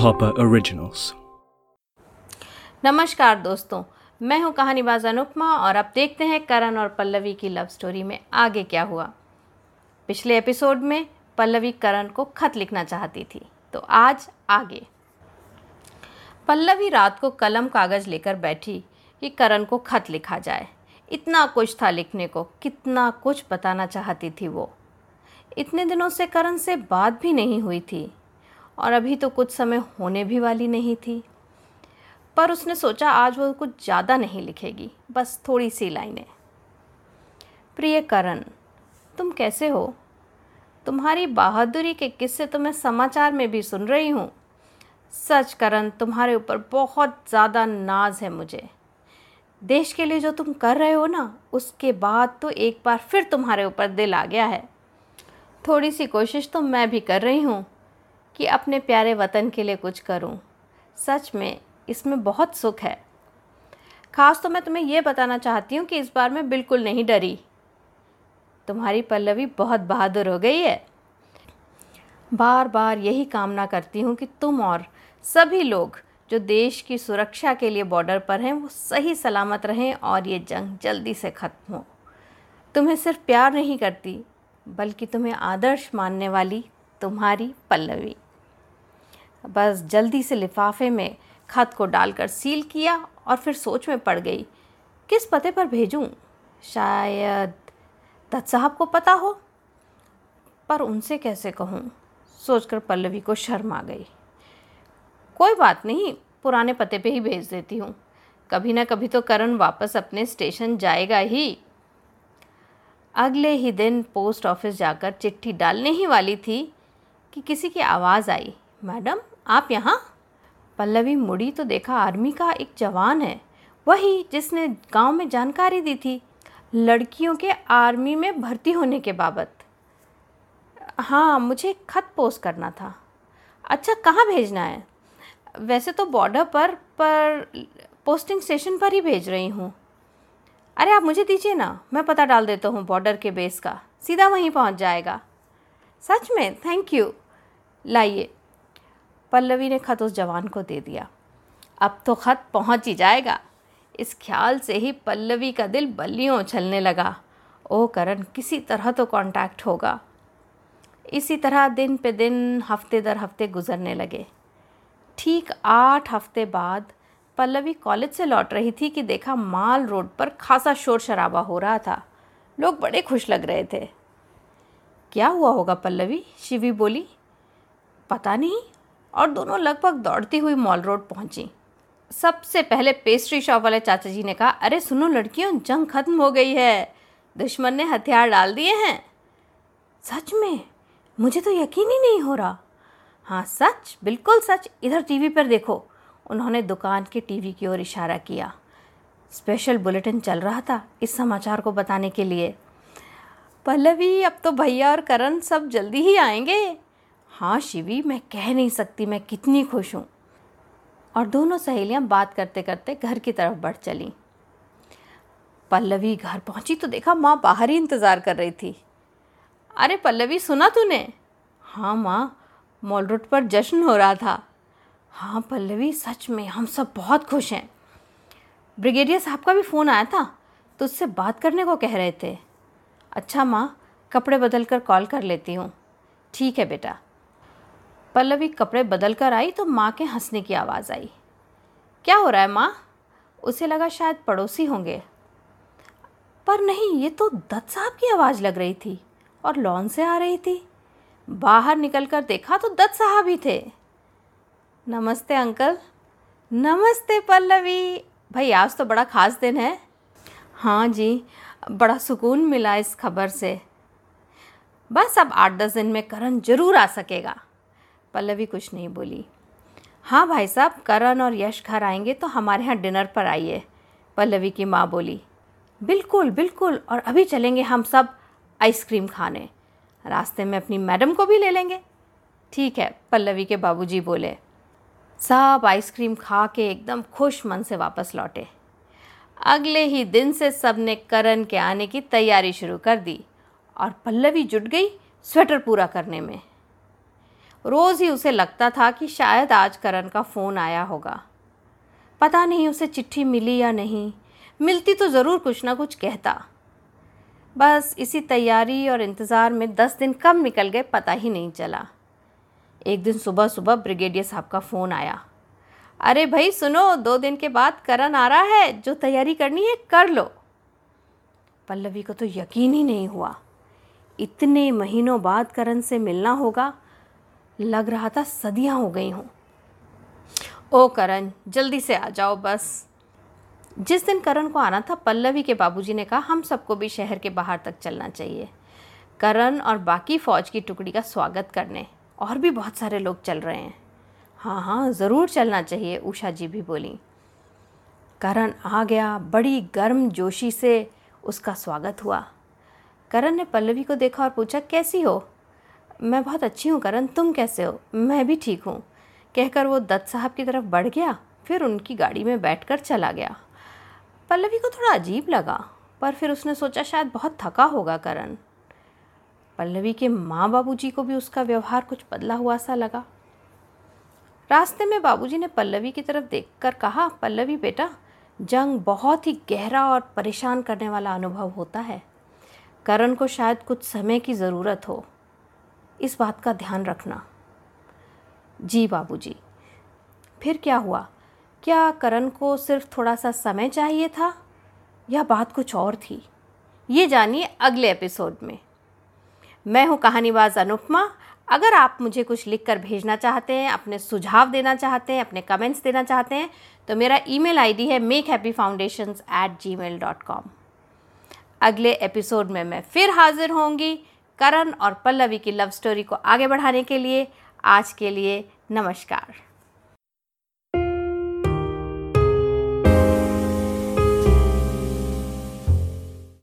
Hopper originals. नमस्कार दोस्तों, मैं हूं कहानीबाज अनुपमा और अब देखते हैं करण और पल्लवी की लव स्टोरी में आगे क्या हुआ। पिछले एपिसोड में पल्लवी करण को खत लिखना चाहती थी, तो आज आगे। पल्लवी रात को कलम कागज लेकर बैठी कि करण को खत लिखा जाए। इतना कुछ था लिखने को, कितना कुछ बताना चाहती थी वो। इतने दिनों से करण से बात भी नहीं हुई थी और अभी तो कुछ समय होने भी वाली नहीं थी, पर उसने सोचा आज वो कुछ ज़्यादा नहीं लिखेगी, बस थोड़ी सी लाइनें। प्रिय करण, तुम कैसे हो? तुम्हारी बहादुरी के किस्से तो मैं समाचार में भी सुन रही हूँ। सच करण, तुम्हारे ऊपर बहुत ज़्यादा नाज है मुझे। देश के लिए जो तुम कर रहे हो ना, उसके बाद तो एक बार फिर तुम्हारे ऊपर दिल आ गया है। थोड़ी सी कोशिश तो मैं भी कर रही हूँ कि अपने प्यारे वतन के लिए कुछ करूं। सच में इसमें बहुत सुख है। खास तो मैं तुम्हें यह बताना चाहती हूं कि इस बार मैं बिल्कुल नहीं डरी। तुम्हारी पल्लवी बहुत बहादुर हो गई है। बार बार यही कामना करती हूं कि तुम और सभी लोग जो देश की सुरक्षा के लिए बॉर्डर पर हैं वो सही सलामत रहें और ये जंग जल्दी से ख़त्म हो। तुम्हें सिर्फ प्यार नहीं करती, बल्कि तुम्हें आदर्श मानने वाली तुम्हारी पल्लवी। बस जल्दी से लिफाफे में खत को डालकर सील किया और फिर सोच में पड़ गई, किस पते पर भेजूं? शायद दत्त साहब को पता हो, पर उनसे कैसे कहूं? सोचकर पल्लवी को शर्म आ गई। कोई बात नहीं, पुराने पते पे ही भेज देती हूं। कभी ना कभी तो करण वापस अपने स्टेशन जाएगा ही। अगले ही दिन पोस्ट ऑफिस जाकर चिट्ठी डालने ही वाली थी कि किसी की आवाज़ आई, मैडम आप यहाँ? पल्लवी मुड़ी तो देखा आर्मी का एक जवान है, वही जिसने गांव में जानकारी दी थी लड़कियों के आर्मी में भर्ती होने के बाबत। हाँ, मुझे खत पोस्ट करना था। अच्छा, कहाँ भेजना है? वैसे तो बॉर्डर पर पोस्टिंग स्टेशन पर ही भेज रही हूँ। अरे आप मुझे दीजिए ना, मैं पता डाल देता हूँ बॉर्डर के बेस का, सीधा वहीं पहुँच जाएगा। सच में? Thank you. लाइए। पल्लवी ने खत उस जवान को दे दिया। अब तो खत पहुंच ही जाएगा। इस ख्याल से ही पल्लवी का दिल बल्लियों उछलने लगा। ओ करण, किसी तरह तो कांटेक्ट होगा। इसी तरह दिन पे दिन, हफ्ते दर हफ्ते गुजरने लगे। ठीक 8 हफ्ते बाद पल्लवी कॉलेज से लौट रही थी कि देखा माल रोड पर खासा शोर शराबा हो रहा था। लोग बड़े खुश लग रहे थे। क्या हुआ होगा पल्लवी? शिवी बोली। पता नहीं। और दोनों लगभग दौड़ती हुई मॉल रोड पहुंची। सबसे पहले पेस्ट्री शॉप वाले चाचा जी ने कहा, अरे सुनो लड़कियों, जंग खत्म हो गई है, दुश्मन ने हथियार डाल दिए हैं। सच में? मुझे तो यकीन ही नहीं हो रहा। हाँ सच, बिल्कुल सच, इधर टीवी पर देखो। उन्होंने दुकान के टीवी की ओर इशारा किया। स्पेशल बुलेटिन चल रहा था इस समाचार को बताने के लिए। पल्लवी, अब तो भैया और करण सब जल्दी ही आएंगे। हाँ शिवी, मैं कह नहीं सकती मैं कितनी खुश हूँ। और दोनों सहेलियाँ बात करते करते घर की तरफ बढ़ चलीं। पल्लवी घर पहुँची तो देखा माँ बाहर ही इंतज़ार कर रही थी। अरे पल्लवी, सुना तूने? हाँ माँ, मॉल रोड पर जश्न हो रहा था। हाँ पल्लवी, सच में हम सब बहुत खुश हैं। ब्रिगेडियर साहब का भी फ़ोन आया था, तो उससे बात करने को कह रहे थे। अच्छा माँ, कपड़े बदल कर कॉल कर लेती हूँ। ठीक है बेटा। पल्लवी कपड़े बदल कर आई तो माँ के हंसने की आवाज़ आई। क्या हो रहा है माँ? उसे लगा शायद पड़ोसी होंगे, पर नहीं, ये तो दत्त साहब की आवाज़ लग रही थी और लॉन से आ रही थी। बाहर निकल कर देखा तो दत्त साहब ही थे। नमस्ते अंकल। नमस्ते पल्लवी। भाई आज तो बड़ा ख़ास दिन है। हाँ जी, बड़ा सुकून मिला इस खबर से। बस अब 8-10 दिन में करण ज़रूर आ सकेगा। पल्लवी कुछ नहीं बोली। हाँ भाई साहब, करण और यश घर आएंगे तो हमारे यहाँ डिनर पर आइए, पल्लवी की माँ बोली। बिल्कुल बिल्कुल, और अभी चलेंगे हम सब आइसक्रीम खाने, रास्ते में अपनी मैडम को भी ले लेंगे। ठीक है, पल्लवी के बाबूजी बोले। सब आइसक्रीम खा के एकदम खुश मन से वापस लौटे। अगले ही दिन से सब ने करण के आने की तैयारी शुरू कर दी और पल्लवी जुट गई स्वेटर पूरा करने में। रोज़ ही उसे लगता था कि शायद आज करण का फ़ोन आया होगा। पता नहीं उसे चिट्ठी मिली या नहीं, मिलती तो ज़रूर कुछ ना कुछ कहता। बस इसी तैयारी और इंतज़ार में 10 दिन कब निकल गए पता ही नहीं चला। एक दिन सुबह सुबह ब्रिगेडियर साहब का फ़ोन आया। अरे भाई सुनो, 2 दिन के बाद करण आ रहा है, जो तैयारी करनी है कर लो। पल्लवी को तो यकीन ही नहीं हुआ, इतने महीनों बाद करण से मिलना होगा, लग रहा था सदियां हो गई हों। ओ करण जल्दी से आ जाओ। बस जिस दिन करण को आना था, पल्लवी के बाबूजी ने कहा हम सबको भी शहर के बाहर तक चलना चाहिए, करण और बाकी फ़ौज की टुकड़ी का स्वागत करने और भी बहुत सारे लोग चल रहे हैं। हाँ हाँ ज़रूर चलना चाहिए, उषा जी भी बोली। करण आ गया, बड़ी गर्म जोशी से उसका स्वागत हुआ। करण ने पल्लवी को देखा और पूछा कैसी हो? मैं बहुत अच्छी हूँ करण, तुम कैसे हो? मैं भी ठीक हूँ, कहकर वो दत्त साहब की तरफ बढ़ गया, फिर उनकी गाड़ी में बैठकर चला गया। पल्लवी को थोड़ा अजीब लगा, पर फिर उसने सोचा शायद बहुत थका होगा करण। पल्लवी के माँ बाबूजी को भी उसका व्यवहार कुछ बदला हुआ सा लगा। रास्ते में बाबूजी ने पल्लवी की तरफ देखकर कहा, पल्लवी बेटा, जंग बहुत ही गहरा और परेशान करने वाला अनुभव होता है, करण को शायद कुछ समय की ज़रूरत हो, इस बात का ध्यान रखना। जी बाबूजी। फिर क्या हुआ? क्या करण को सिर्फ थोड़ा सा समय चाहिए था या बात कुछ और थी, ये जानिए अगले एपिसोड में। मैं हूँ कहानीबाज अनुपमा। अगर आप मुझे कुछ लिखकर भेजना चाहते हैं, अपने सुझाव देना चाहते हैं, अपने कमेंट्स देना चाहते हैं, तो मेरा ईमेल आईडी है makehappyfoundations@gmail.com। अगले एपिसोड में मैं फिर हाजिर होंगी करण और पल्लवी की लव स्टोरी को आगे बढ़ाने के लिए। आज के लिए नमस्कार।